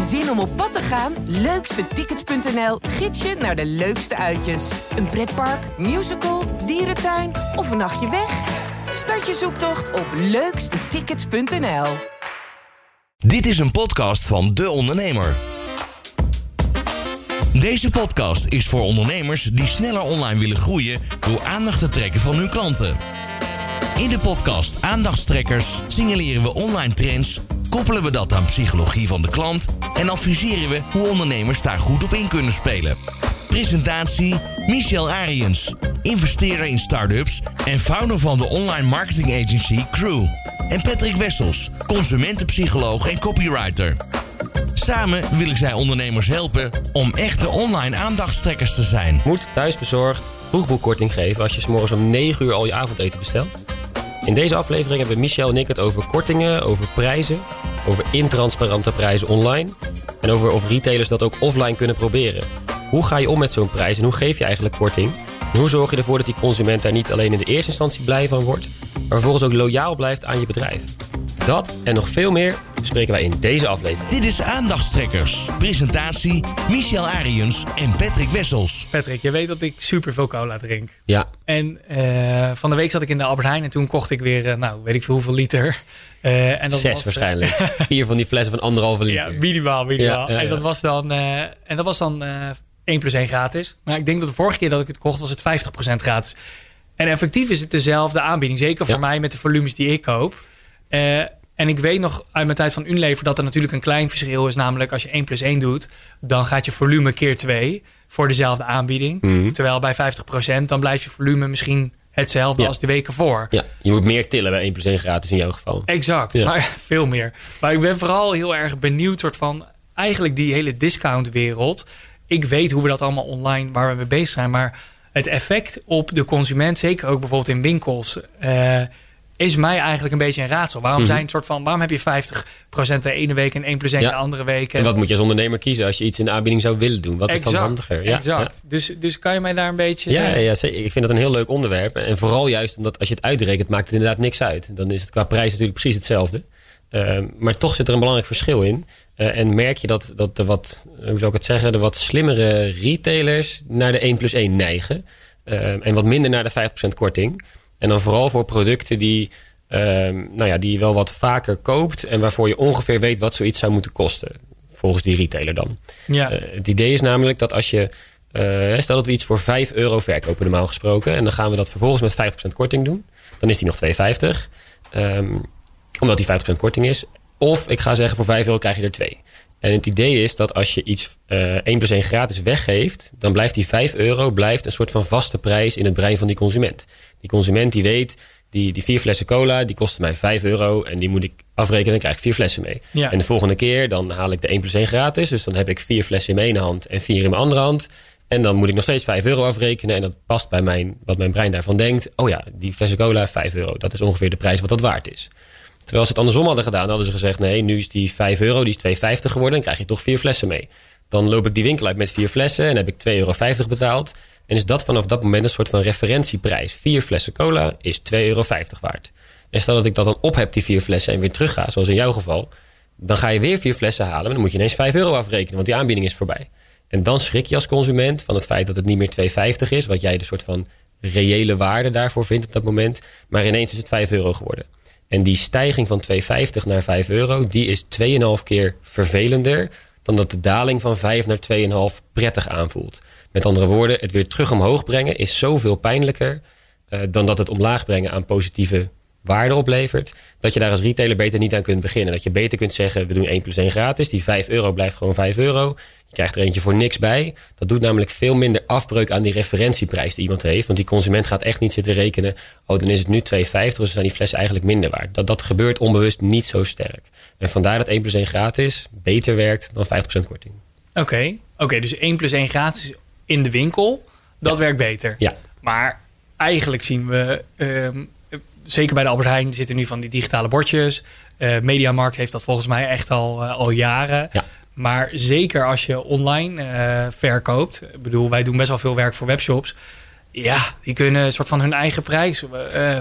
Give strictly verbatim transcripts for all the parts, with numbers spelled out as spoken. Zin om op pad te gaan? Leukste Tickets punt n l gids je naar de leukste uitjes. Een pretpark, musical, dierentuin of een nachtje weg? Start je zoektocht op Leukste Tickets punt n l. Dit is een podcast van De Ondernemer. Deze podcast is voor ondernemers die sneller online willen groeien door aandacht te trekken van hun klanten. In de podcast Aandachtstrekkers signaleren we online trends, koppelen we dat aan psychologie van de klant en adviseren we hoe ondernemers daar goed op in kunnen spelen. Presentatie Michel Ariëns, investeerder in start-ups en founder van de online marketing agency Crew. En Patrick Wessels, consumentenpsycholoog en copywriter. Samen willen zij ondernemers helpen om echte online aandachtstrekkers te zijn. Moet Thuisbezorgd vroegboekkorting geven als je 's morgens om negen uur al je avondeten bestelt? In deze aflevering hebben Michel en ik het over kortingen, over prijzen, over intransparante prijzen online en over of retailers dat ook offline kunnen proberen. Hoe ga je om met zo'n prijs en hoe geef je eigenlijk korting? En hoe zorg je ervoor dat die consument daar niet alleen in de eerste instantie blij van wordt, maar vervolgens ook loyaal blijft aan je bedrijf? Dat en nog veel meer bespreken wij in deze aflevering. Dit is Aandachtstrekkers. Presentatie Michel Ariëns en Patrick Wessels. Patrick, je weet dat ik superveel cola drink. Ja. En uh, van de week zat ik in de Albert Heijn en toen kocht ik weer, uh, nou weet ik veel hoeveel liter. Uh, en dat Zes was, waarschijnlijk. Vier van die flessen van anderhalve liter. Ja, minimaal, minimaal. Ja, ja, ja. En dat was dan, uh, en dat was dan uh, één plus één gratis. Maar ik denk dat de vorige keer dat ik het kocht was het vijftig procent gratis. En effectief is het dezelfde aanbieding. Zeker voor ja. mij met de volumes die ik koop. Uh, en ik weet nog uit mijn tijd van Unilever dat er natuurlijk een klein verschil is. Namelijk als je één plus één doet, dan gaat je volume keer twee voor dezelfde aanbieding. Mm-hmm. Terwijl bij vijftig procent dan blijft je volume misschien hetzelfde ja. als de weken voor. Ja, je moet meer tillen bij één plus één gratis in jouw geval. Exact, ja. maar veel meer. Maar ik ben vooral heel erg benieuwd soort van eigenlijk die hele discountwereld. Ik weet hoe we dat allemaal online, waar we mee bezig zijn. Maar het effect op de consument, zeker ook bijvoorbeeld in winkels, Uh, is mij eigenlijk een beetje een raadsel. Waarom mm-hmm. zijn soort van, waarom heb je vijftig procent de ene week en één plus één ja. de andere week? En, en wat moet je als ondernemer kiezen als je iets in de aanbieding zou willen doen? Wat exact, is dan handiger? Ja, exact. Ja. Dus, dus kan je mij daar een beetje... Ja, ja, ik vind dat een heel leuk onderwerp. En vooral juist omdat als je het uitrekent, maakt het inderdaad niks uit. Dan is het qua prijs natuurlijk precies hetzelfde. Uh, maar toch zit er een belangrijk verschil in. Uh, en merk je dat, dat de wat, hoe zou ik het zeggen, de wat slimmere retailers naar de één plus één neigen. Uh, en wat minder naar de vijftig procent korting. En dan vooral voor producten die, uh, nou ja, die je wel wat vaker koopt en waarvoor je ongeveer weet wat zoiets zou moeten kosten. Volgens die retailer dan. Ja. Uh, het idee is namelijk dat als je, uh, stel dat we iets voor vijf euro verkopen normaal gesproken. En dan gaan we dat vervolgens met vijftig procent korting doen. Dan is die nog twee vijftig. Um, omdat die vijftig procent korting is. Of ik ga zeggen voor vijf euro krijg je er twee. En het idee is dat als je iets uh, één plus één gratis weggeeft, dan blijft die vijf euro blijft een soort van vaste prijs in het brein van die consument. Die consument die weet, die, die vier flessen cola, die kosten mij vijf euro en die moet ik afrekenen en krijg ik vier flessen mee. Ja. En de volgende keer dan haal ik de één plus één gratis, dus dan heb ik vier flessen in mijn ene hand en vier in mijn andere hand. En dan moet ik nog steeds vijf euro afrekenen en dat past bij mijn, wat mijn brein daarvan denkt. Oh ja, die flessen cola, vijf euro, dat is ongeveer de prijs wat dat waard is. Terwijl ze het andersom hadden gedaan, hadden ze gezegd, nee, nu is die vijf euro, die is twee vijftig geworden, dan krijg je toch vier flessen mee. Dan loop ik die winkel uit met vier flessen en heb ik twee euro vijftig betaald. En is dat vanaf dat moment een soort van referentieprijs. Vier flessen cola is twee euro vijftig waard. En stel dat ik dat dan op heb, die vier flessen, en weer terug ga, zoals in jouw geval, dan ga je weer vier flessen halen, maar dan moet je ineens vijf euro afrekenen, want die aanbieding is voorbij. En dan schrik je als consument van het feit dat het niet meer twee vijftig is, wat jij de soort van reële waarde daarvoor vindt op dat moment, maar ineens is het vijf euro geworden. En die stijging van twee vijftig naar vijf euro, die is twee komma vijf keer vervelender dan dat de daling van vijf naar twee komma vijf prettig aanvoelt. Met andere woorden, het weer terug omhoog brengen is zoveel pijnlijker uh, dan dat het omlaag brengen aan positieve waarde oplevert, dat je daar als retailer beter niet aan kunt beginnen. Dat je beter kunt zeggen, we doen één plus één gratis, die vijf euro blijft gewoon vijf euro. Je krijgt er eentje voor niks bij. Dat doet namelijk veel minder afbreuk aan die referentieprijs die iemand heeft. Want die consument gaat echt niet zitten rekenen, oh, dan is het nu twee vijftig, dus zijn die flessen eigenlijk minder waard. Dat, dat gebeurt onbewust niet zo sterk. En vandaar dat één plus één gratis beter werkt dan vijftig procent korting. Oké, okay. okay, dus één plus één gratis in de winkel, dat ja. werkt beter. Ja. Maar eigenlijk zien we, Um, zeker bij de Albert Heijn zitten nu van die digitale bordjes. Uh, Mediamarkt heeft dat volgens mij echt al, uh, al jaren. Ja. Maar zeker als je online uh, verkoopt. Ik bedoel, wij doen best wel veel werk voor webshops. Ja, die kunnen een soort van hun eigen prijs. Uh,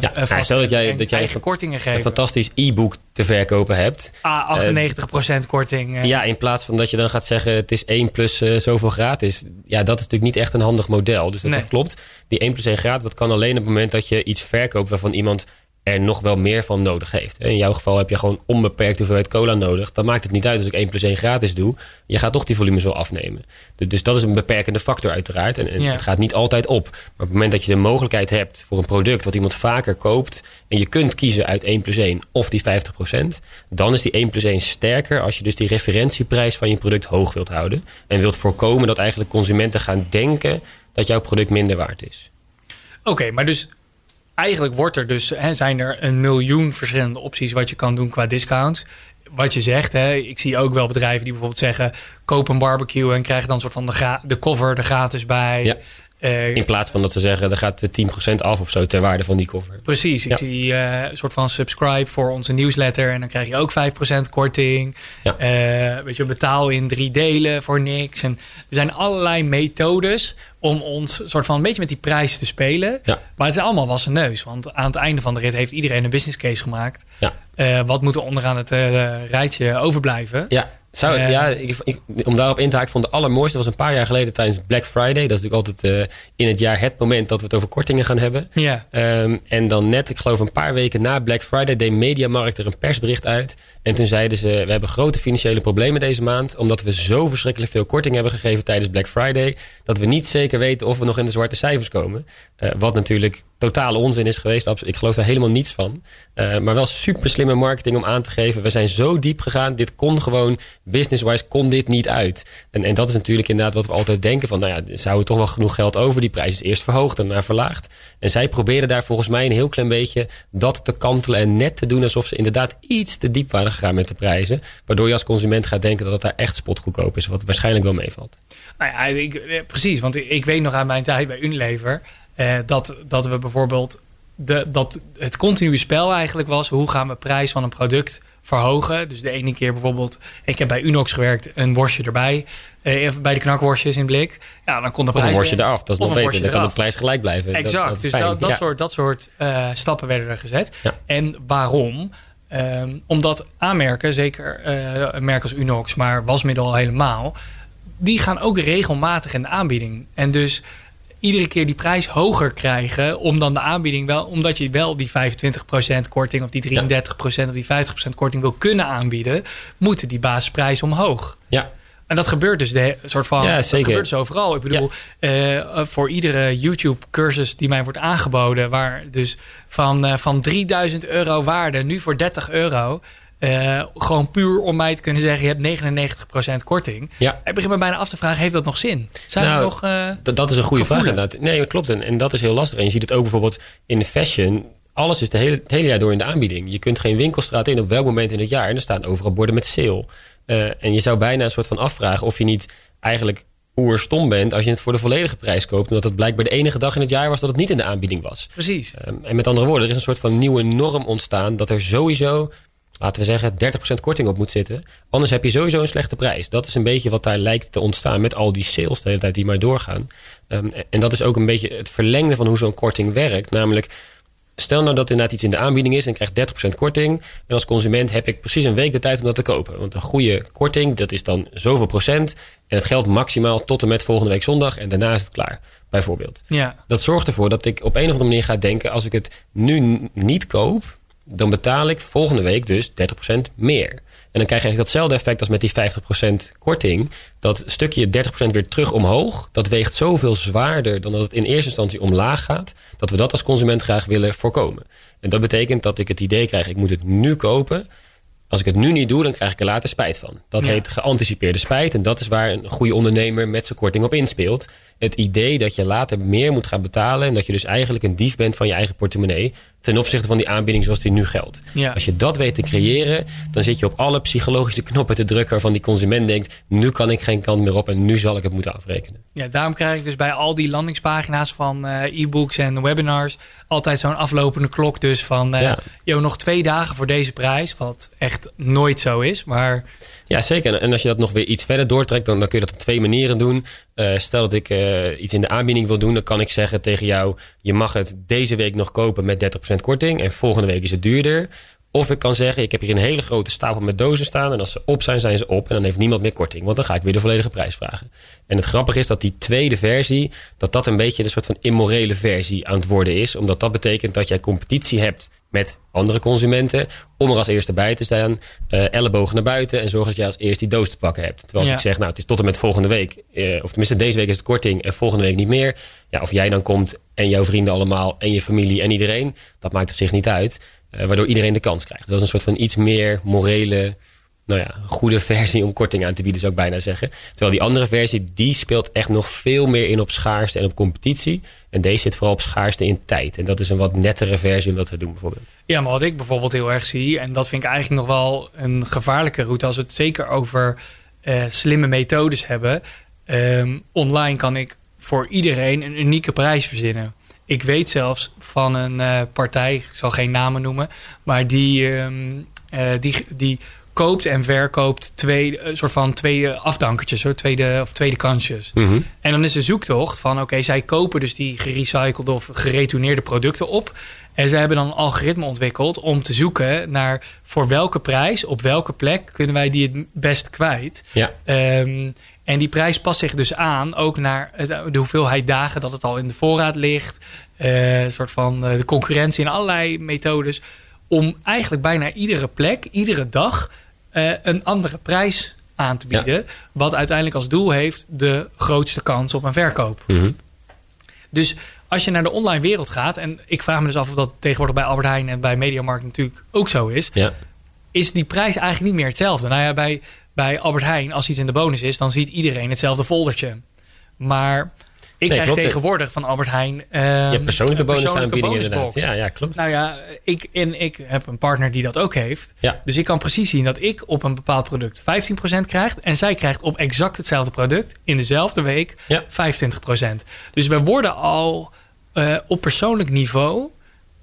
ja, uh, nou, stel dat jij, dat jij eigen kortingen geeft. Een fantastisch e-book te verkopen hebt. Ah, achtennegentig procent uh, korting. Uh. Ja, in plaats van dat je dan gaat zeggen het is één plus uh, zoveel gratis. Ja, dat is natuurlijk niet echt een handig model. Dus dat, nee. dat klopt. Die één plus één gratis, dat kan alleen op het moment dat je iets verkoopt waarvan iemand er nog wel meer van nodig heeft. In jouw geval heb je gewoon onbeperkt hoeveelheid cola nodig. Dan maakt het niet uit als ik één plus één gratis doe. Je gaat toch die volumes wel afnemen. Dus dat is een beperkende factor uiteraard. En, en ja. het gaat niet altijd op. Maar op het moment dat je de mogelijkheid hebt voor een product wat iemand vaker koopt en je kunt kiezen uit één plus één of die vijftig procent, dan is die één plus één sterker als je dus die referentieprijs van je product hoog wilt houden en wilt voorkomen dat eigenlijk consumenten gaan denken dat jouw product minder waard is. Oké, okay, maar dus eigenlijk wordt er dus, hè, zijn er een miljoen verschillende opties wat je kan doen qua discounts. Wat je zegt, hè, ik zie ook wel bedrijven die bijvoorbeeld zeggen koop een barbecue en krijg dan soort van de, gra- de cover er gratis bij. Ja. Uh, in plaats van dat ze zeggen er gaat tien procent af of zo ter waarde van die cover. Precies, ik ja. zie uh, een soort van subscribe voor onze nieuwsletter en dan krijg je ook vijf procent korting. Ja. Uh, weet je, betaal in drie delen voor niks. En er zijn allerlei methodes om ons soort van een beetje met die prijs te spelen. Ja. Maar het is allemaal wassen neus. Want aan het einde van de rit heeft iedereen een business case gemaakt. Ja. Uh, wat moet er onderaan het uh, rijtje overblijven? Ja. Zou, uh, ja, ik, ik, om daarop in te haken, ik vond het allermooiste was een paar jaar geleden tijdens Black Friday. Dat is natuurlijk altijd uh, in het jaar het moment dat we het over kortingen gaan hebben. Yeah. Um, en dan net, ik geloof een paar weken na Black Friday, deed Mediamarkt er een persbericht uit. En toen zeiden ze, we hebben grote financiële problemen deze maand, omdat we zo verschrikkelijk veel korting hebben gegeven tijdens Black Friday, dat we niet zeker weten of we nog in de zwarte cijfers komen. Uh, wat natuurlijk totale onzin is geweest. Ik geloof daar helemaal niets van. Uh, maar wel super slimme marketing om aan te geven. We zijn zo diep gegaan. Dit kon gewoon, business-wise kon dit niet uit. En, en dat is natuurlijk inderdaad wat we altijd denken van, nou ja, ze houden toch wel genoeg geld over. Die prijs is eerst verhoogd en daarna verlaagd. En zij proberen daar volgens mij een heel klein beetje dat te kantelen en net te doen alsof ze inderdaad iets te diep waren gegaan met de prijzen. Waardoor je als consument gaat denken dat het daar echt spotgoedkoop is. Wat waarschijnlijk wel meevalt. Nou ja, ik, precies. Want ik weet nog aan mijn tijd bij Unilever, Uh, dat, dat we bijvoorbeeld de, dat het continue spel eigenlijk was, hoe gaan we prijs van een product verhogen? Dus de ene keer bijvoorbeeld, ik heb bij Unox gewerkt, een worstje erbij. Uh, bij de knakworstjes in blik. Ja, dan kon de prijs of een worstje weer eraf, dat is nog beter. Dan kan de prijs gelijk blijven. Exact, dat, dat dus dat, dat ja. soort, dat soort uh, stappen werden er gezet. Ja. En waarom? Um, omdat aanmerken, zeker uh, merken als Unox, maar wasmiddel al helemaal, die gaan ook regelmatig in de aanbieding. En dus iedere keer die prijs hoger krijgen om dan de aanbieding wel, omdat je wel die vijfentwintig procent korting of die drieëndertig procent ja. of die vijftig procent korting wil kunnen aanbieden, moeten die basisprijs omhoog. Ja. En dat gebeurt dus de soort van, ja, dat gebeurt dus overal. Ik bedoel, ja. uh, voor iedere YouTube-cursus die mij wordt aangeboden, waar dus van, uh, van drieduizend euro waarde nu voor dertig euro. Uh, gewoon puur om mij te kunnen zeggen, je hebt negenennegentig procent korting. Ja. Ik begin me bijna af te vragen, heeft dat nog zin? Zijn nou, er nog uh, d- Dat is een goede gevoelens? vraag inderdaad. Nee, dat klopt. En, en dat is heel lastig. En je ziet het ook bijvoorbeeld in de fashion. Alles is de hele, het hele jaar door in de aanbieding. Je kunt geen winkelstraat in op welk moment in het jaar. En er staan overal borden met sale. Uh, en je zou bijna een soort van afvragen of je niet eigenlijk oerstom bent als je het voor de volledige prijs koopt, omdat het blijkbaar de enige dag in het jaar was dat het niet in de aanbieding was. Precies. Um, en met andere woorden, er is een soort van nieuwe norm ontstaan dat er sowieso, laten we zeggen, dertig procent korting op moet zitten. Anders heb je sowieso een slechte prijs. Dat is een beetje wat daar lijkt te ontstaan met al die sales de hele tijd die maar doorgaan. Um, en dat is ook een beetje het verlengde van hoe zo'n korting werkt. Namelijk, stel nou dat inderdaad iets in de aanbieding is en ik krijg dertig procent korting. En als consument heb ik precies een week de tijd om dat te kopen. Want een goede korting, dat is dan zoveel procent. En het geldt maximaal tot en met volgende week zondag. En daarna is het klaar, bijvoorbeeld. Ja. Dat zorgt ervoor dat ik op een of andere manier ga denken, als ik het nu niet koop, dan betaal ik volgende week dus dertig procent meer. En dan krijg je eigenlijk datzelfde effect als met die vijftig procent korting. Dat stukje dertig procent weer terug omhoog, dat weegt zoveel zwaarder dan dat het in eerste instantie omlaag gaat, dat we dat als consument graag willen voorkomen. En dat betekent dat ik het idee krijg, ik moet het nu kopen. Als ik het nu niet doe, dan krijg ik er later spijt van. Dat ja. heet geanticipeerde spijt. En dat is waar een goede ondernemer met zijn korting op inspeelt. Het idee dat je later meer moet gaan betalen en dat je dus eigenlijk een dief bent van je eigen portemonnee ten opzichte van die aanbieding zoals die nu geldt. Ja. Als je dat weet te creëren, dan zit je op alle psychologische knoppen te drukken waarvan die consument denkt, nu kan ik geen kant meer op en nu zal ik het moeten afrekenen. Ja, daarom krijg ik dus bij al die landingspagina's van uh, e-books en webinars altijd zo'n aflopende klok dus van... Uh, ja. yo, nog twee dagen voor deze prijs. Wat echt nooit zo is, maar... Ja, zeker. En als je dat nog weer iets verder doortrekt... dan, dan kun je dat op twee manieren doen. Uh, stel dat ik uh, iets in de aanbieding wil doen... dan kan ik zeggen tegen jou... je mag het deze week nog kopen met dertig procent korting... en volgende week is het duurder... Of ik kan zeggen, ik heb hier een hele grote stapel met dozen staan... en als ze op zijn, zijn ze op en dan heeft niemand meer korting. Want dan ga ik weer de volledige prijs vragen. En het grappige is dat die tweede versie... dat dat een beetje een soort van immorele versie aan het worden is. Omdat dat betekent dat jij competitie hebt met andere consumenten... om er als eerste bij te staan, uh, ellebogen naar buiten... en zorgen dat jij als eerst die doos te pakken hebt. Terwijl als ja. ik zeg, nou, het is tot en met volgende week... Uh, of tenminste, deze week is het korting en volgende week niet meer. Ja, of jij dan komt en jouw vrienden allemaal en je familie en iedereen... dat maakt op zich niet uit... Uh, waardoor iedereen de kans krijgt. Dat is een soort van iets meer morele, nou ja, goede versie om korting aan te bieden, zou ik bijna zeggen. Terwijl die andere versie, die speelt echt nog veel meer in op schaarste en op competitie. En deze zit vooral op schaarste in tijd. En dat is een wat nettere versie om dat te doen bijvoorbeeld. Ja, maar wat ik bijvoorbeeld heel erg zie, en dat vind ik eigenlijk nog wel een gevaarlijke route, als we het zeker over uh, slimme methodes hebben. Um, online kan ik voor iedereen een unieke prijs verzinnen. Ik weet zelfs van een uh, partij, ik zal geen namen noemen... maar die, um, uh, die, die koopt en verkoopt twee uh, soort van tweede afdankertjes... Hoor, tweede, of tweede kansjes. Mm-hmm. En dan is de zoektocht van... oké, okay, zij kopen dus die gerecyclede of geretourneerde producten op... en ze hebben dan een algoritme ontwikkeld om te zoeken naar... voor welke prijs, op welke plek kunnen wij die het best kwijt... Ja. Um, En die prijs past zich dus aan, ook naar de hoeveelheid dagen dat het al in de voorraad ligt. Uh, soort van de concurrentie in allerlei methodes. Om eigenlijk bijna iedere plek, iedere dag uh, een andere prijs aan te bieden. Ja. Wat uiteindelijk als doel heeft de grootste kans op een verkoop. Mm-hmm. Dus als je naar de online wereld gaat. En ik vraag me dus af of dat tegenwoordig bij Albert Heijn en bij Mediamarkt natuurlijk ook zo is. Ja. Is die prijs eigenlijk niet meer hetzelfde? Nou ja, bij... Bij Albert Heijn, als iets in de bonus is... dan ziet iedereen hetzelfde foldertje. Maar ik nee, krijg klopt. tegenwoordig van Albert Heijn... Um, ja, persoonlijke bonus persoonlijke bonusbox. Ja, ja, klopt. Nou ja, ik, en ik heb een partner die dat ook heeft. Ja. Dus ik kan precies zien dat ik op een bepaald product vijftien procent krijg... en zij krijgt op exact hetzelfde product in dezelfde week ja. vijfentwintig procent. Dus we worden al uh, op persoonlijk niveau...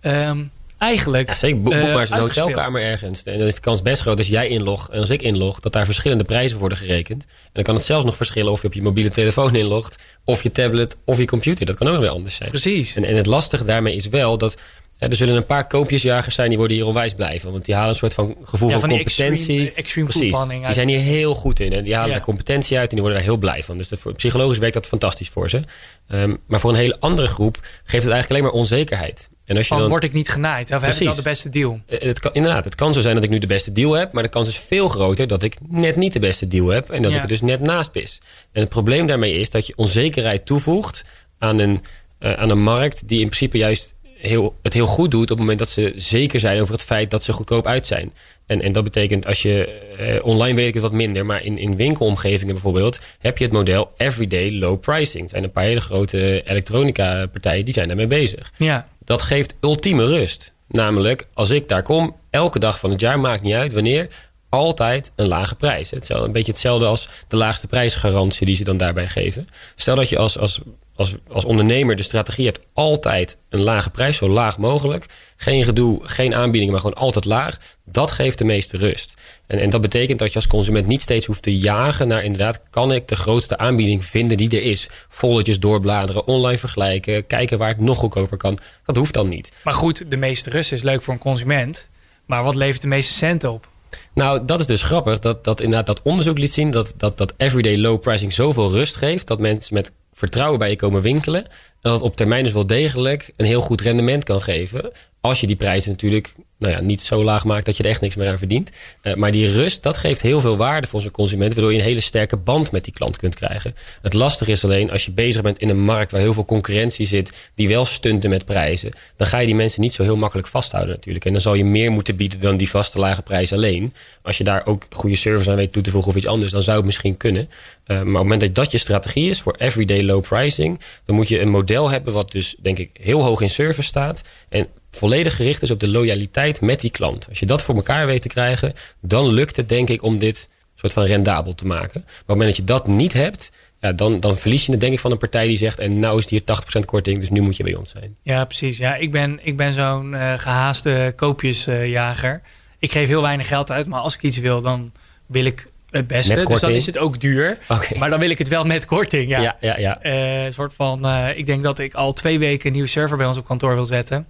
Um, Eigenlijk. Ja, zeker. Boek, boek maar eens een uh, hotelkamer ergens. En dan is de kans best groot als jij inlogt en als ik inlog, dat daar verschillende prijzen worden gerekend. En dan kan het zelfs nog verschillen of je op je mobiele telefoon inlogt, of je tablet, of je computer. Dat kan ook weer anders zijn. Precies. En, en het lastige daarmee is wel dat hè, er zullen een paar koopjesjagers zijn die worden hier onwijs blij van. Want die halen een soort van gevoel ja, van, van competentie. Extreme, extreme Precies. Die zijn hier heel goed in. En die halen ja. daar competentie uit en die worden daar heel blij van. Dus de, psychologisch werkt dat fantastisch voor ze. Um, maar voor een hele andere groep geeft het eigenlijk alleen maar onzekerheid. En als je dan, word ik niet genaaid? Of heb ik al de beste deal? Het kan, inderdaad, het kan zo zijn dat ik nu de beste deal heb... maar de kans is veel groter dat ik net niet de beste deal heb... en dat ja. ik er dus net naast pis. En het probleem daarmee is dat je onzekerheid toevoegt... aan een, uh, aan een markt die in principe juist heel, het heel goed doet... op het moment dat ze zeker zijn over het feit dat ze goedkoop uit zijn. En, en dat betekent als je... Uh, online weet ik het wat minder, maar in, in winkelomgevingen bijvoorbeeld... heb je het model everyday low pricing. Er zijn een paar hele grote elektronica partijen die zijn daarmee bezig. Ja. Dat geeft ultieme rust. Namelijk, als ik daar kom, elke dag van het jaar, maakt niet uit wanneer, altijd een lage prijs. Het is een beetje hetzelfde als de laagste prijsgarantie die ze dan daarbij geven. Stel dat je als, als, als, als ondernemer de strategie hebt, altijd een lage prijs, zo laag mogelijk. Geen gedoe, geen aanbiedingen, maar gewoon altijd laag. Dat geeft de meeste rust. En, en dat betekent dat je als consument niet steeds hoeft te jagen naar inderdaad, kan ik de grootste aanbieding vinden die er is. Foldertjes doorbladeren, online vergelijken, kijken waar het nog goedkoper kan. Dat hoeft dan niet. Maar goed, de meeste rust is leuk voor een consument. Maar wat levert de meeste centen op? Nou, dat is dus grappig. Dat, dat inderdaad dat onderzoek liet zien dat, dat dat everyday low pricing zoveel rust geeft dat mensen met vertrouwen bij je komen winkelen. En dat het op termijn dus wel degelijk een heel goed rendement kan geven. Als je die prijzen natuurlijk nou ja, niet zo laag maakt dat je er echt niks meer aan verdient. Uh, maar die rust, dat geeft heel veel waarde voor onze consument. Waardoor je een hele sterke band met die klant kunt krijgen. Het lastige is alleen als je bezig bent in een markt waar heel veel concurrentie zit. Die wel stunten met prijzen. Dan ga je die mensen niet zo heel makkelijk vasthouden natuurlijk. En dan zal je meer moeten bieden dan die vaste lage prijs alleen. Als je daar ook goede service aan weet toe te voegen of iets anders. Dan zou het misschien kunnen. Uh, maar op het moment dat dat je strategie is voor everyday low pricing. Dan moet je een model hebben wat dus denk ik heel hoog in service staat. En volledig gericht is op de loyaliteit met die klant. Als je dat voor elkaar weet te krijgen, dan lukt het denk ik om dit soort van rendabel te maken. Maar op het moment dat je dat niet hebt, Ja, dan, dan verlies je het denk ik van een partij die zegt... en nou is het hier tachtig procent korting, dus nu moet je bij ons zijn. Ja, precies. Ja, ik ben, ik ben zo'n uh, gehaaste koopjesjager. Uh, ik geef heel weinig geld uit, maar als ik iets wil... dan wil ik het beste. Dus dan is het ook duur. Okay. Maar dan wil ik het wel met korting. Ja. Ja, ja, ja. Uh, een soort van, uh, ik denk dat ik al twee weken... een nieuwe server bij ons op kantoor wil zetten...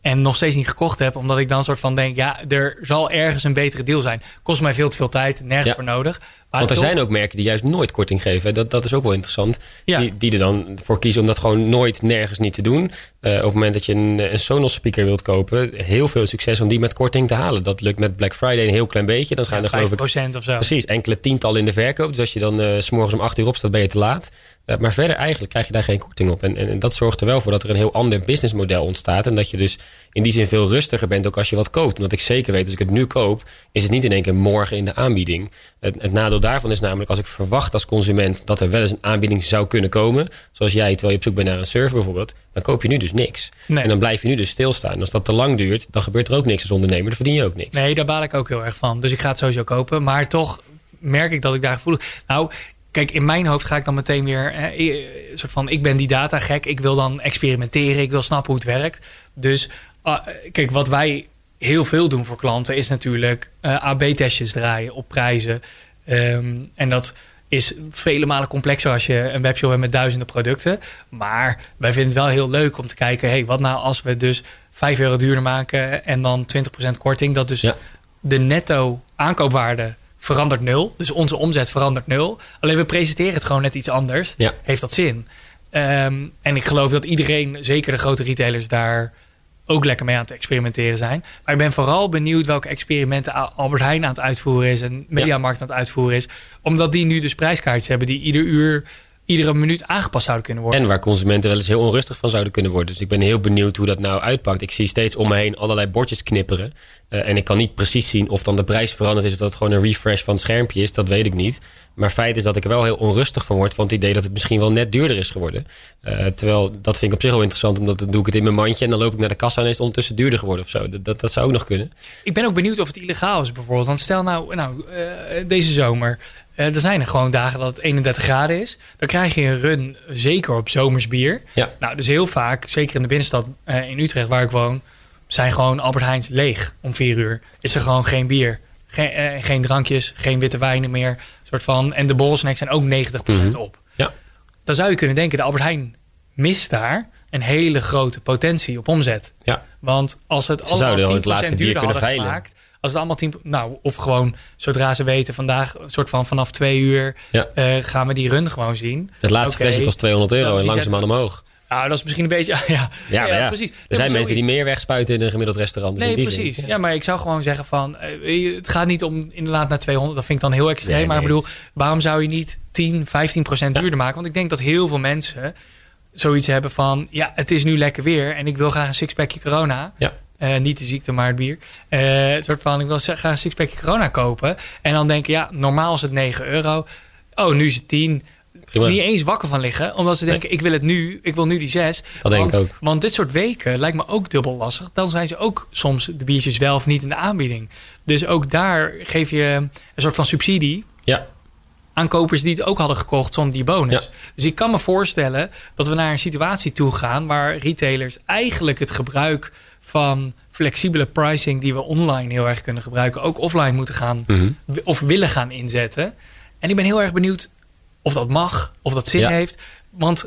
en nog steeds niet gekocht heb, omdat ik dan soort van denk... ja, er zal ergens een betere deal zijn. Kost mij veel te veel tijd, nergens ja. voor nodig. Maar Want er toch... zijn ook merken die juist nooit korting geven. Dat, dat is ook wel interessant. Ja. Die, die er dan voor kiezen om dat gewoon nooit nergens niet te doen. Uh, op het moment dat je een, een Sonos speaker wilt kopen... heel veel succes om die met korting te halen. Dat lukt met Black Friday een heel klein beetje. Dan gaan ja, er geloof ik, of zo. Precies, enkele tientallen in de verkoop. Dus als je dan uh, 's morgens om acht uur opstaat, ben je te laat. Uh, maar verder eigenlijk krijg je daar geen korting op. En, en, en dat zorgt er wel voor dat er een heel ander businessmodel ontstaat. En dat je dus in die zin veel rustiger bent ook als je wat koopt. Omdat ik zeker weet, als ik het nu koop... is het niet in één keer morgen in de aanbieding. Het, het nadeel daarvan is namelijk... als ik verwacht als consument dat er wel eens een aanbieding zou kunnen komen... zoals jij, terwijl je op zoek bent naar een server bijvoorbeeld... dan koop je nu dus niks. Nee. En dan blijf je nu dus stilstaan. En als dat te lang duurt, dan gebeurt er ook niks als ondernemer. Dan verdien je ook niks. Nee, daar baal ik ook heel erg van. Dus ik ga het sowieso kopen. Maar toch merk ik dat ik daar gevoelig... Nou, kijk, in mijn hoofd ga ik dan meteen weer... Hè, soort van, ik ben die datagek. Ik wil dan experimenteren. Ik wil snappen hoe het werkt. Dus uh, kijk, wat wij heel veel doen voor klanten... is natuurlijk uh, A B testjes draaien op prijzen. Um, en dat is vele malen complexer als je een webshop hebt met duizenden producten. Maar wij vinden het wel heel leuk om te kijken... hey, wat nou als we dus vijf euro duurder maken... en dan twintig procent korting. Dat dus ja. de netto aankoopwaarde... verandert nul. Dus onze omzet verandert nul. Alleen we presenteren het gewoon net iets anders. Ja. Heeft dat zin? Um, en ik geloof dat iedereen, zeker de grote retailers... daar ook lekker mee aan het experimenteren zijn. Maar ik ben vooral benieuwd welke experimenten... Albert Heijn aan het uitvoeren is... en Mediamarkt aan het uitvoeren is. Omdat die nu dus prijskaartjes hebben... die ieder uur, iedere minuut aangepast zouden kunnen worden. En waar consumenten wel eens heel onrustig van zouden kunnen worden. Dus ik ben heel benieuwd hoe dat nou uitpakt. Ik zie steeds om me heen allerlei bordjes knipperen. Uh, en ik kan niet precies zien of dan de prijs veranderd is... of dat het gewoon een refresh van het schermpje is. Dat weet ik niet. Maar feit is dat ik er wel heel onrustig van word... van het idee dat het misschien wel net duurder is geworden. Uh, terwijl, dat vind ik op zich wel interessant... omdat dan doe ik het in mijn mandje... en dan loop ik naar de kassa en is het ondertussen duurder geworden of zo. Dat, dat, dat zou ook nog kunnen. Ik ben ook benieuwd of het illegaal is bijvoorbeeld. Want stel nou, nou uh, deze zomer... Uh, er zijn er gewoon dagen dat het eenendertig graden is. Dan krijg je een run, zeker op zomersbier. Ja. Nou, dus heel vaak, zeker in de binnenstad uh, in Utrecht waar ik woon... zijn gewoon Albert Heijn's leeg om vier uur. Is er gewoon geen bier, geen, uh, geen drankjes, geen witte wijnen meer. Soort van. En de bolsnacks zijn ook negentig procent mm-hmm. op. Ja. Dan zou je kunnen denken, de Albert Heijn mist daar... een hele grote potentie op omzet. Ja. Want als het ze allemaal tien procent duurder hadden veilen. Gemaakt... Als het allemaal tien... Nou, of gewoon zodra ze weten vandaag... een soort van vanaf twee uur ja. uh, gaan we die run gewoon zien. Het laatste flesje okay. kost tweehonderd euro nou, en langzaamaan zetten... omhoog. Nou, dat is misschien een beetje... Ja, ja, ja, ja, ja. precies. Er dat zijn mensen zoiets. Die meer wegspuiten in een gemiddeld restaurant. Dus nee, precies. Ja. ja, maar ik zou gewoon zeggen van... Uh, het gaat niet om inderdaad naar tweehonderd. Dat vind ik dan heel extreem. Nee, maar nee. ik bedoel, waarom zou je niet tien, vijftien procent duurder ja. maken? Want ik denk dat heel veel mensen zoiets hebben van... ja, het is nu lekker weer en ik wil graag een sixpackje corona... Ja. Uh, niet de ziekte, maar het bier. Uh, het soort van, ik wil graag een sixpackje corona kopen. En dan denken, ja, normaal is het negen euro. Oh, nu is het tien. Prima. Niet eens wakker van liggen. Omdat ze denken, nee. ik wil het nu. Ik wil nu die zes. Dat want, denk ik ook. Want dit soort weken lijkt me ook dubbel lastig. Dan zijn ze ook soms de biertjes wel of niet in de aanbieding. Dus ook daar geef je een soort van subsidie. Ja. Aan kopers die het ook hadden gekocht zonder die bonus. Ja. Dus ik kan me voorstellen dat we naar een situatie toe gaan... waar retailers eigenlijk het gebruik... van flexibele pricing die we online heel erg kunnen gebruiken... ook offline moeten gaan mm-hmm. of willen gaan inzetten. En ik ben heel erg benieuwd of dat mag, of dat zin ja. heeft. Want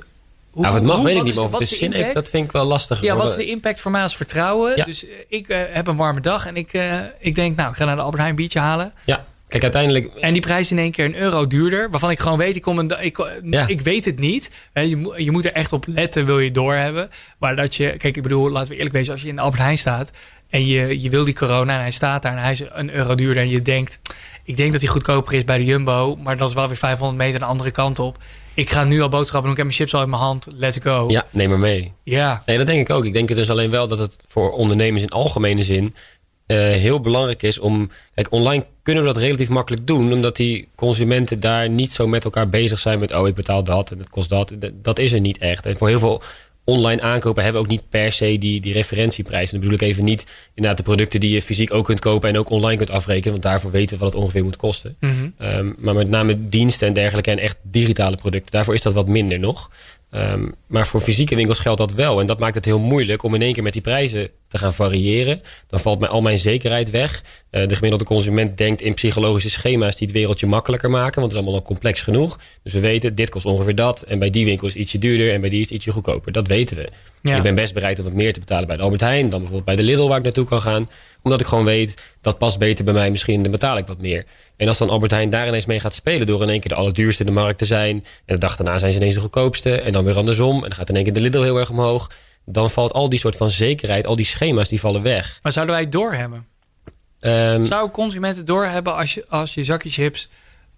hoe, nou, het mag, hoe, weet ik niet, maar of het zin heeft, dat vind ik wel lastig. Ja, wat is de impact voor mij als vertrouwen? Ja. Dus ik uh, heb een warme dag en ik, uh, ik denk, nou, ik ga naar de Albert Heijn biertje halen. Ja. Kijk, uiteindelijk... En die prijs in één keer een euro duurder. Waarvan ik gewoon weet, ik, kom een, ik, ja. ik weet het niet. Je, je moet er echt op letten, wil je doorhebben. Maar dat je... Kijk, ik bedoel, laten we eerlijk wezen. Als je in Albert Heijn staat en je, je wil die corona en hij staat daar en hij is een euro duurder. En je denkt, ik denk dat hij goedkoper is bij de Jumbo. Maar dat is wel weer vijfhonderd meter de andere kant op. Ik ga nu al boodschappen doen. Ik heb mijn chips al in mijn hand. Let's go. Ja, neem maar mee. Ja. Nee, dat denk ik ook. Ik denk dus alleen wel dat het voor ondernemers in algemene zin... Uh, heel belangrijk is om... Kijk, online kunnen we dat relatief makkelijk doen... omdat die consumenten daar niet zo met elkaar bezig zijn... met, oh, ik betaal dat en het kost dat. Dat is er niet echt. En voor heel veel online aankopen hebben we ook niet per se die, die referentieprijs. En dan bedoel ik even niet inderdaad de producten die je fysiek ook kunt kopen... en ook online kunt afrekenen, want daarvoor weten we wat het ongeveer moet kosten. Mm-hmm. Uh, Um, maar met name diensten en dergelijke en echt digitale producten. Daarvoor is dat wat minder nog. Um, maar voor fysieke winkels geldt dat wel. En dat maakt het heel moeilijk om in één keer met die prijzen te gaan variëren. Dan valt mij al mijn zekerheid weg. Uh, de gemiddelde consument denkt in psychologische schema's die het wereldje makkelijker maken. Want het is allemaal al complex genoeg. Dus we weten, dit kost ongeveer dat. En bij die winkel is het ietsje duurder en bij die is het ietsje goedkoper. Dat weten we. Ja. Ik ben best bereid om wat meer te betalen bij de Albert Heijn dan bijvoorbeeld bij de Lidl waar ik naartoe kan gaan. Omdat ik gewoon weet, dat past beter bij mij misschien, dan betaal ik wat meer. En als dan Albert Heijn daar ineens mee gaat spelen door in één keer de allerduurste in de markt te zijn. En de dag daarna zijn ze ineens de goedkoopste. En dan weer andersom. En dan gaat in één keer de Lidl heel erg omhoog. Dan valt al die soort van zekerheid, al die schema's, die vallen weg. Maar zouden wij het doorhebben? Um, Zou consumenten doorhebben als je, als je zakje chips...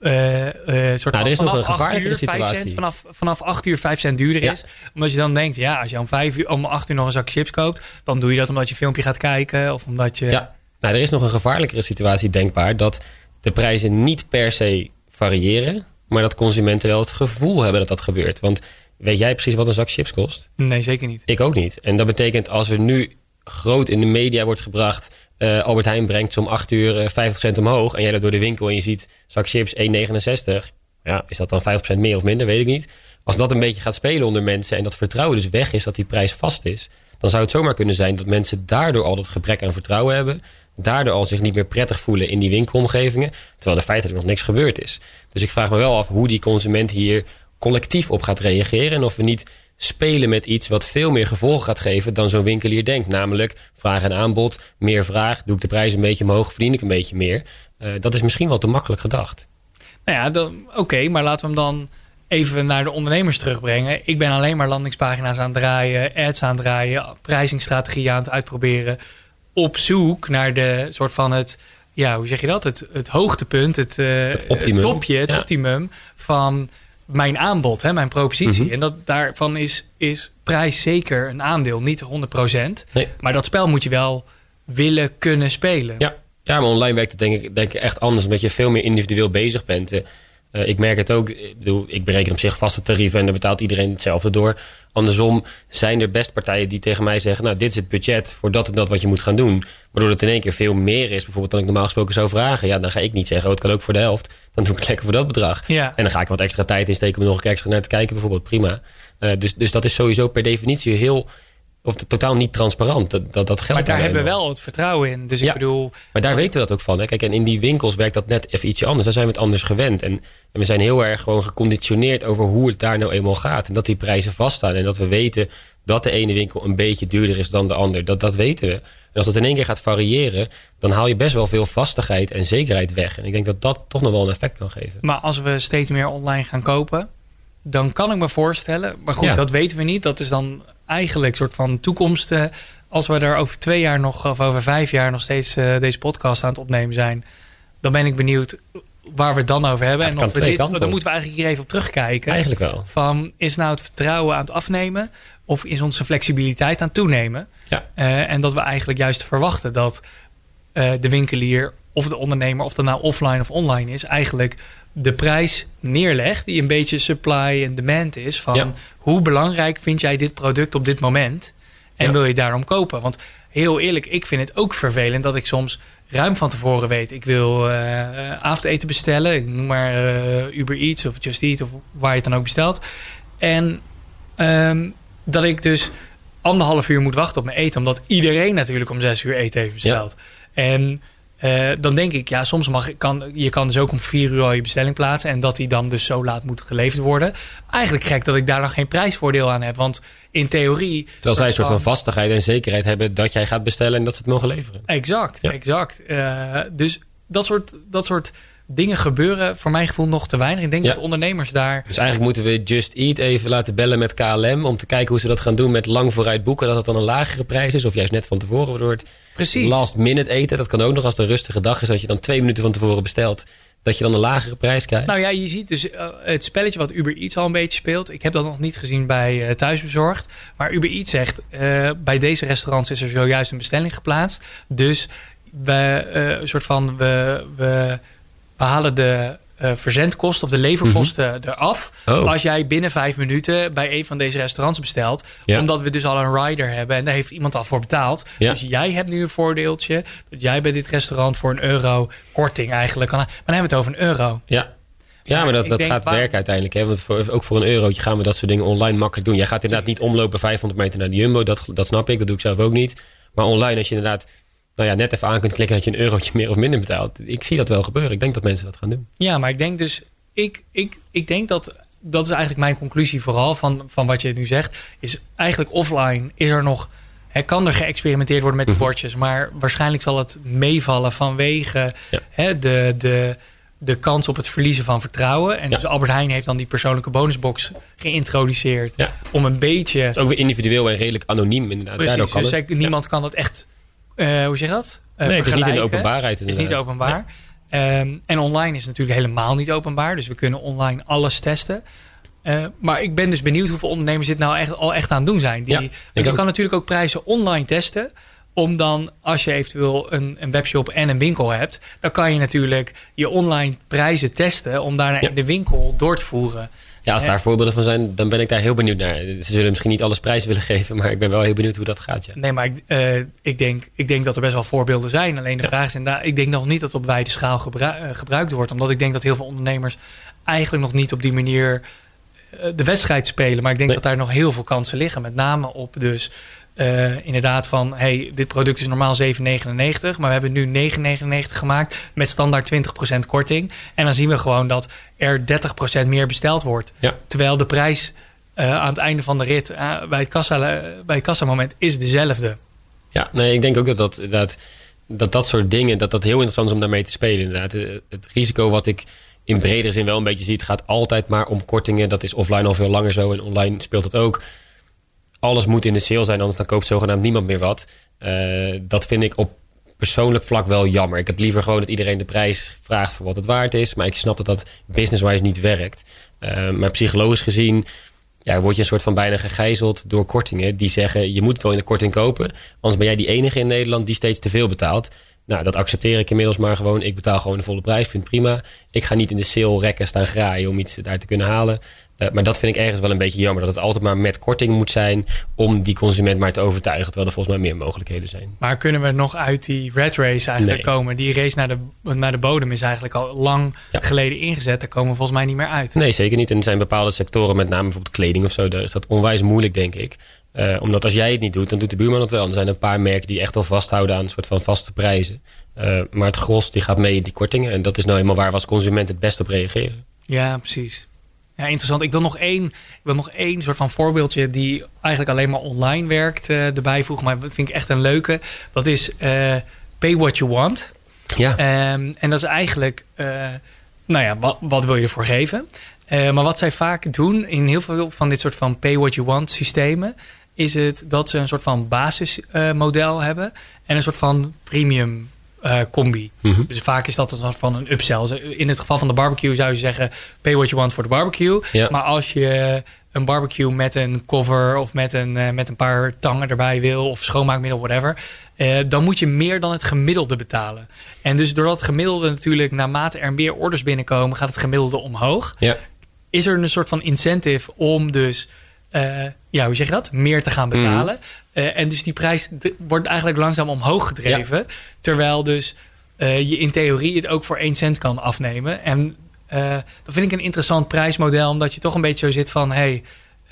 Uh, uh, soort nou, er is vanaf nog een gevaarlijke situatie. Vanaf, vanaf acht uur vijf cent duurder ja. is. Omdat je dan denkt, ja, als je om, vijf uur, om acht uur nog een zak chips koopt... dan doe je dat omdat je een filmpje gaat kijken of omdat je... Ja, nou, er is nog een gevaarlijkere situatie denkbaar... dat de prijzen niet per se variëren... maar dat consumenten wel het gevoel hebben dat dat gebeurt. Want weet jij precies wat een zak chips kost? Nee, zeker niet. Ik ook niet. En dat betekent als er nu groot in de media wordt gebracht... Uh, Albert Heijn brengt zo'n acht uur uh, vijftig cent omhoog... en jij loopt door de winkel en je ziet zak chips één negenenzestig. Ja, is dat dan vijftig procent meer of minder? Weet ik niet. Als dat een beetje gaat spelen onder mensen... en dat vertrouwen dus weg is dat die prijs vast is... dan zou het zomaar kunnen zijn dat mensen daardoor al dat gebrek aan vertrouwen hebben... daardoor al zich niet meer prettig voelen in die winkelomgevingen... terwijl de feitelijk nog niks gebeurd is. Dus ik vraag me wel af hoe die consument hier collectief op gaat reageren... en of we niet spelen met iets wat veel meer gevolgen gaat geven... dan zo'n winkelier denkt. Namelijk vraag en aanbod, meer vraag... doe ik de prijs een beetje omhoog, verdien ik een beetje meer. Uh, dat is misschien wel te makkelijk gedacht. Nou ja, oké, okay, maar laten we hem dan... even naar de ondernemers terugbrengen. Ik ben alleen maar landingspagina's aan het draaien, ads aan het draaien, prijzingsstrategieën aan het uitproberen. Op zoek naar de soort van het, ja, hoe zeg je dat? Het, het hoogtepunt, het, uh, het, het topje, het ja. optimum van mijn aanbod, hè, mijn propositie. Mm-hmm. En dat daarvan is, is prijs zeker een aandeel, niet honderd procent. Nee. Maar dat spel moet je wel willen kunnen spelen. Ja, ja maar online werkt het denk ik, denk ik echt anders, omdat je veel meer individueel bezig bent. Uh, Uh, ik merk het ook, ik, bedoel, ik bereken op zich vaste tarieven... en daar betaalt iedereen hetzelfde door. Andersom zijn er best partijen die tegen mij zeggen... nou, dit is het budget voor dat en dat wat je moet gaan doen. Waardoor het in één keer veel meer is... bijvoorbeeld dan ik normaal gesproken zou vragen. Ja, dan ga ik niet zeggen, oh, het kan ook voor de helft. Dan doe ik het lekker voor dat bedrag. Ja. En dan ga ik wat extra tijd insteken om nog een extra naar te kijken. Bijvoorbeeld, prima. Uh, dus, dus dat is sowieso per definitie heel... of totaal niet transparant. Dat, dat, dat geldt maar daar hebben we wel het vertrouwen in. Dus ik ja, bedoel... Maar daar weten we dat ook van. Hè? Kijk, en in die winkels werkt dat net even ietsje anders. Daar zijn we het anders gewend. En, en we zijn heel erg gewoon geconditioneerd... over hoe het daar nou eenmaal gaat. En dat die prijzen vaststaan. En dat we weten dat de ene winkel een beetje duurder is dan de ander. Dat, dat weten we. En als dat in één keer gaat variëren... dan haal je best wel veel vastigheid en zekerheid weg. En ik denk dat dat toch nog wel een effect kan geven. Maar als we steeds meer online gaan kopen... dan kan ik me voorstellen... maar goed, ja. dat weten we niet. Dat is dan... eigenlijk soort van toekomst. Uh, als we er over twee jaar nog of over vijf jaar nog steeds uh, deze podcast aan het opnemen zijn, dan ben ik benieuwd waar we het dan over hebben. Ja, en of we dit, dan moeten we eigenlijk hier even op terugkijken. Eigenlijk wel. Van is nou het vertrouwen aan het afnemen of is onze flexibiliteit aan het toenemen? Ja. Uh, en dat we eigenlijk juist verwachten dat uh, de winkelier of de ondernemer, of dat nou offline of online is, eigenlijk de prijs neerlegt die een beetje supply en demand is van ja. hoe belangrijk vind jij dit product op dit moment en ja. wil je daarom kopen? Want heel eerlijk, ik vind het ook vervelend dat ik soms ruim van tevoren weet ik wil uh, avondeten bestellen, ik noem maar uh, Uber Eats of Just Eat of waar je het dan ook bestelt en um, dat ik dus anderhalf uur moet wachten op mijn eten omdat iedereen natuurlijk om zes uur eten heeft besteld ja. en Uh, dan denk ik, ja, soms mag kan, je kan dus ook om vier uur al je bestelling plaatsen en dat die dan dus zo laat moet geleverd worden. Eigenlijk gek dat ik daar nog geen prijsvoordeel aan heb, want in theorie... Terwijl zij een soort van vastigheid en zekerheid hebben dat jij gaat bestellen en dat ze het mogen leveren. Exact, ja. exact. Uh, dus dat soort, dat soort dingen gebeuren voor mijn gevoel nog te weinig. Ik denk ja. dat ondernemers daar... Dus eigenlijk moeten we Just Eat even laten bellen met K L M om te kijken hoe ze dat gaan doen met lang vooruit boeken, dat dat dan een lagere prijs is of juist net van tevoren waardoor het... Precies. Last minute eten, dat kan ook nog als het een rustige dag is... dat je dan twee minuten van tevoren bestelt... dat je dan een lagere prijs krijgt. Nou ja, je ziet dus uh, het spelletje wat Uber Eats al een beetje speelt. Ik heb dat nog niet gezien bij uh, Thuisbezorgd. Maar Uber Eats zegt... Uh, bij deze restaurants is er zojuist een bestelling geplaatst. Dus we, uh, soort van, we, we behalen de uh, verzendkosten of de leverkosten mm-hmm. eraf. Oh. Als jij binnen vijf minuten bij een van deze restaurants bestelt. Ja. Omdat we dus al een rider hebben. En daar heeft iemand al voor betaald. Ja. Dus jij hebt nu een voordeeltje. Dat jij bij dit restaurant voor een euro korting eigenlijk. Maar dan hebben we het over een euro. Ja. Ja, maar dat, dat denk, gaat waar... werken uiteindelijk. Hè? Want voor, ook voor een eurotje gaan we dat soort dingen online makkelijk doen. Jij gaat inderdaad niet omlopen vijfhonderd meter naar de Jumbo. Dat, dat snap ik, dat doe ik zelf ook niet. Maar online, als je inderdaad nou ja, net even aan kunt klikken... dat je een eurotje meer of minder betaalt. Ik zie dat wel gebeuren. Ik denk dat mensen dat gaan doen. Ja, maar ik denk dus... Ik, ik, ik denk dat... Dat is eigenlijk mijn conclusie vooral van, van wat je nu zegt. Is eigenlijk offline is er nog... He, kan er geëxperimenteerd worden met de bordjes. Mm-hmm. Maar waarschijnlijk zal het meevallen vanwege ja. he, de... de de kans op het verliezen van vertrouwen. En ja. dus Albert Heijn heeft dan die persoonlijke bonusbox geïntroduceerd. Ja. Om een beetje... Het is ook weer individueel en redelijk anoniem inderdaad. Precies, kan dus het. niemand ja. kan dat echt... Uh, hoe zeg je dat? Uh, nee, het is niet in de openbaarheid inderdaad. Het is niet openbaar. Nee. Um, en online is natuurlijk helemaal niet openbaar. Dus we kunnen online alles testen. Uh, maar ik ben dus benieuwd hoeveel ondernemers dit nou echt, al echt aan het doen zijn. Die, ja, want je kan ook. natuurlijk ook prijzen online testen... Om dan, als je eventueel een, een webshop en een winkel hebt... dan kan je natuurlijk je online prijzen testen... om daarna ja. in de winkel door te voeren. Ja, als daar en, voorbeelden van zijn, dan ben ik daar heel benieuwd naar. Ze zullen misschien niet alles prijs willen geven... maar ik ben wel heel benieuwd hoe dat gaat. Ja. Nee, maar ik, uh, ik, denk, ik denk dat er best wel voorbeelden zijn. Alleen de ja. vraag is, en daar, ik denk nog niet dat op wijde schaal gebruik, uh, gebruikt wordt. Omdat ik denk dat heel veel ondernemers eigenlijk nog niet op die manier... Uh, de wedstrijd spelen. Maar ik denk nee. dat daar nog heel veel kansen liggen. Met name op dus... Uh, inderdaad van, hey, dit product is normaal zeven negenennegentig, maar we hebben nu negen negenennegentig gemaakt met standaard twintig procent korting. En dan zien we gewoon dat er dertig procent meer besteld wordt. Ja. Terwijl de prijs uh, aan het einde van de rit uh, bij, het kassa, uh, bij het kassamoment is dezelfde. Ja, nee, ik denk ook dat dat, dat, dat, dat soort dingen, dat dat heel interessant is om daarmee te spelen. Inderdaad. Het, het risico wat ik in bredere zin wel een beetje zie, het gaat altijd maar om kortingen. Dat is offline al veel langer zo en online speelt dat ook. Alles moet in de sale zijn, anders dan koopt zogenaamd niemand meer wat. Uh, dat vind ik op persoonlijk vlak wel jammer. Ik heb liever gewoon dat iedereen de prijs vraagt voor wat het waard is. Maar ik snap dat dat business-wise niet werkt. Uh, maar psychologisch gezien ja, word je een soort van bijna gegijzeld door kortingen. Die zeggen, je moet het wel in de korting kopen. Anders ben jij die enige in Nederland die steeds te veel betaalt. Nou, dat accepteer ik inmiddels maar gewoon. Ik betaal gewoon de volle prijs. Ik vind het prima. Ik ga niet in de sale rekken staan graaien om iets daar te kunnen halen. Uh, maar dat vind ik ergens wel een beetje jammer. Dat het altijd maar met korting moet zijn om die consument maar te overtuigen. Terwijl er volgens mij meer mogelijkheden zijn. Maar kunnen we nog uit die red race eigenlijk nee. komen? Die race naar de, naar de bodem is eigenlijk al lang ja. geleden ingezet. Daar komen we volgens mij niet meer uit. Nee, zeker niet. En er zijn bepaalde sectoren, met name bijvoorbeeld kleding of zo. Daar is dat onwijs moeilijk, denk ik. Uh, omdat als jij het niet doet, dan doet de buurman het wel. En er zijn een paar merken die echt al vasthouden aan een soort van vaste prijzen. Uh, maar het gros die gaat mee in die kortingen. En dat is nou helemaal waar we als consument het best op reageren. Ja, precies. Ja, interessant. Ik wil nog één, ik wil nog één soort van voorbeeldje die eigenlijk alleen maar online werkt uh, erbij voegen. Maar dat vind ik echt een leuke. Dat is uh, pay what you want. Ja. Um, en dat is eigenlijk, uh, nou ja, wat, wat wil je ervoor geven? Uh, maar wat zij vaak doen in heel veel van dit soort van pay what you want systemen... is het dat ze een soort van basismodel uh, hebben en een soort van premium uh, combi. Mm-hmm. Dus vaak is dat een soort van een upsell. In het geval van de barbecue zou je zeggen pay what you want voor de barbecue. Ja. Maar als je een barbecue met een cover of met een, uh, met een paar tangen erbij wil of schoonmaakmiddel, whatever... Uh, dan moet je meer dan het gemiddelde betalen. En dus doordat het gemiddelde natuurlijk naarmate er meer orders binnenkomen... gaat het gemiddelde omhoog. Ja. Is er een soort van incentive om dus... Uh, ja, hoe zeg je dat? Meer te gaan betalen. Mm. Uh, en dus die prijs d- wordt eigenlijk langzaam omhoog gedreven. Ja. Terwijl dus uh, je in theorie het ook voor één cent kan afnemen. En uh, dat vind ik een interessant prijsmodel. Omdat je toch een beetje zo zit van... hey,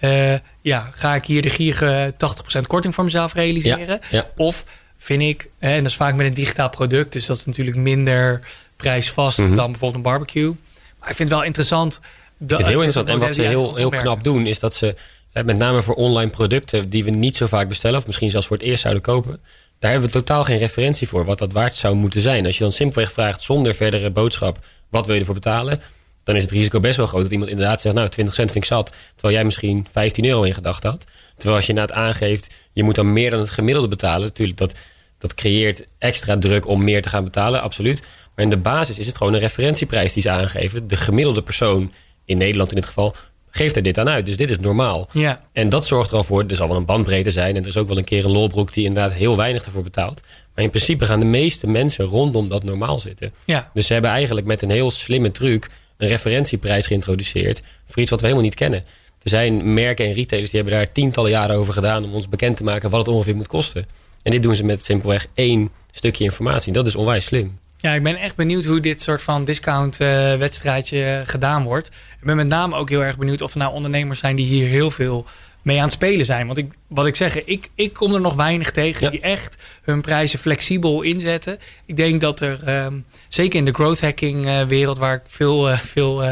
uh, ja, ga ik hier de gierige tachtig procent korting voor mezelf realiseren? Ja. Ja. Of vind ik... Uh, en dat is vaak met een digitaal product. Dus dat is natuurlijk minder prijsvast mm-hmm. dan bijvoorbeeld een barbecue. Maar ik vind het wel interessant... De, het heel interessant. En wat ze heel, heel knap doen is dat ze... met name voor online producten die we niet zo vaak bestellen... of misschien zelfs voor het eerst zouden kopen... daar hebben we totaal geen referentie voor... wat dat waard zou moeten zijn. Als je dan simpelweg vraagt zonder verdere boodschap... wat wil je ervoor betalen... dan is het risico best wel groot dat iemand inderdaad zegt... nou, twintig cent vind ik zat... terwijl jij misschien vijftien euro in gedachten had. Terwijl als je na het aangeeft... je moet dan meer dan het gemiddelde betalen... natuurlijk, dat, dat creëert extra druk om meer te gaan betalen, absoluut. Maar in de basis is het gewoon een referentieprijs die ze aangeven. De gemiddelde persoon, in Nederland in dit geval... geeft er dit aan uit. Dus dit is normaal. Ja. En dat zorgt er al voor. Er zal wel een bandbreedte zijn. En er is ook wel een keer een lolbroek die inderdaad heel weinig ervoor betaalt. Maar in principe gaan de meeste mensen rondom dat normaal zitten. Ja. Dus ze hebben eigenlijk met een heel slimme truc... een referentieprijs geïntroduceerd voor iets wat we helemaal niet kennen. Er zijn merken en retailers die hebben daar tientallen jaren over gedaan om ons bekend te maken wat het ongeveer moet kosten. En dit doen ze met simpelweg één stukje informatie. Dat is onwijs slim. Ja, ik ben echt benieuwd hoe dit soort van discount-wedstrijdje uh, gedaan wordt. Ik ben met name ook heel erg benieuwd of er nou ondernemers zijn die hier heel veel mee aan het spelen zijn. Want ik, wat ik zeg, ik, ik kom er nog weinig tegen ja. die echt hun prijzen flexibel inzetten. Ik denk dat er, um, zeker in de growth hacking uh, wereld waar ik veel, uh, veel, uh,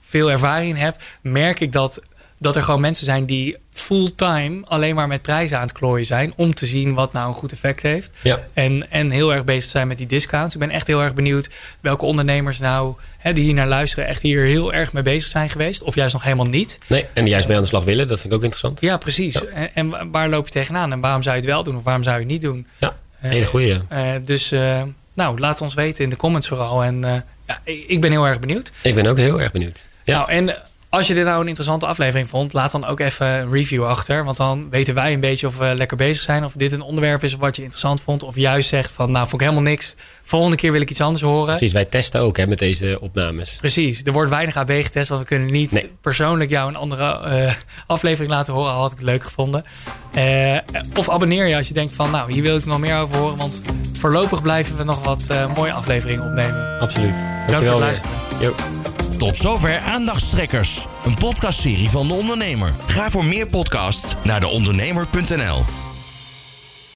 veel ervaring heb, merk ik dat... dat er gewoon mensen zijn die fulltime alleen maar met prijzen aan het klooien zijn... om te zien wat nou een goed effect heeft. Ja. En, en heel erg bezig zijn met die discounts. Ik ben echt heel erg benieuwd welke ondernemers nou... Hè, die hier naar luisteren, echt hier heel erg mee bezig zijn geweest. Of juist nog helemaal niet. Nee, en die juist mee aan de slag willen. Dat vind ik ook interessant. Ja, precies. Ja. En, en waar loop je tegenaan? En waarom zou je het wel doen? Of waarom zou je het niet doen? Ja, hele goeie. Ja. Uh, uh, dus uh, nou, laat ons weten in de comments vooral. En uh, ja, ik ben heel erg benieuwd. Ik ben ook heel erg benieuwd. Ja. Nou, en... als je dit nou een interessante aflevering vond, laat dan ook even een review achter. Want dan weten wij een beetje of we lekker bezig zijn. Of dit een onderwerp is wat je interessant vond. Of juist zegt van, nou vond ik helemaal niks. Volgende keer wil ik iets anders horen. Precies, wij testen ook hè, met deze opnames. Precies, er wordt weinig A B getest. Want we kunnen niet nee. persoonlijk jou een andere uh, aflevering laten horen. Al had ik het leuk gevonden. Uh, of abonneer je als je denkt van, nou hier wil ik nog meer over horen. Want voorlopig blijven we nog wat uh, mooie afleveringen opnemen. Absoluut. Dank, Dank je wel voor het luisteren. Yo. Tot zover Aandachtstrekkers, een podcastserie van De Ondernemer. Ga voor meer podcasts naar de ondernemer punt n l.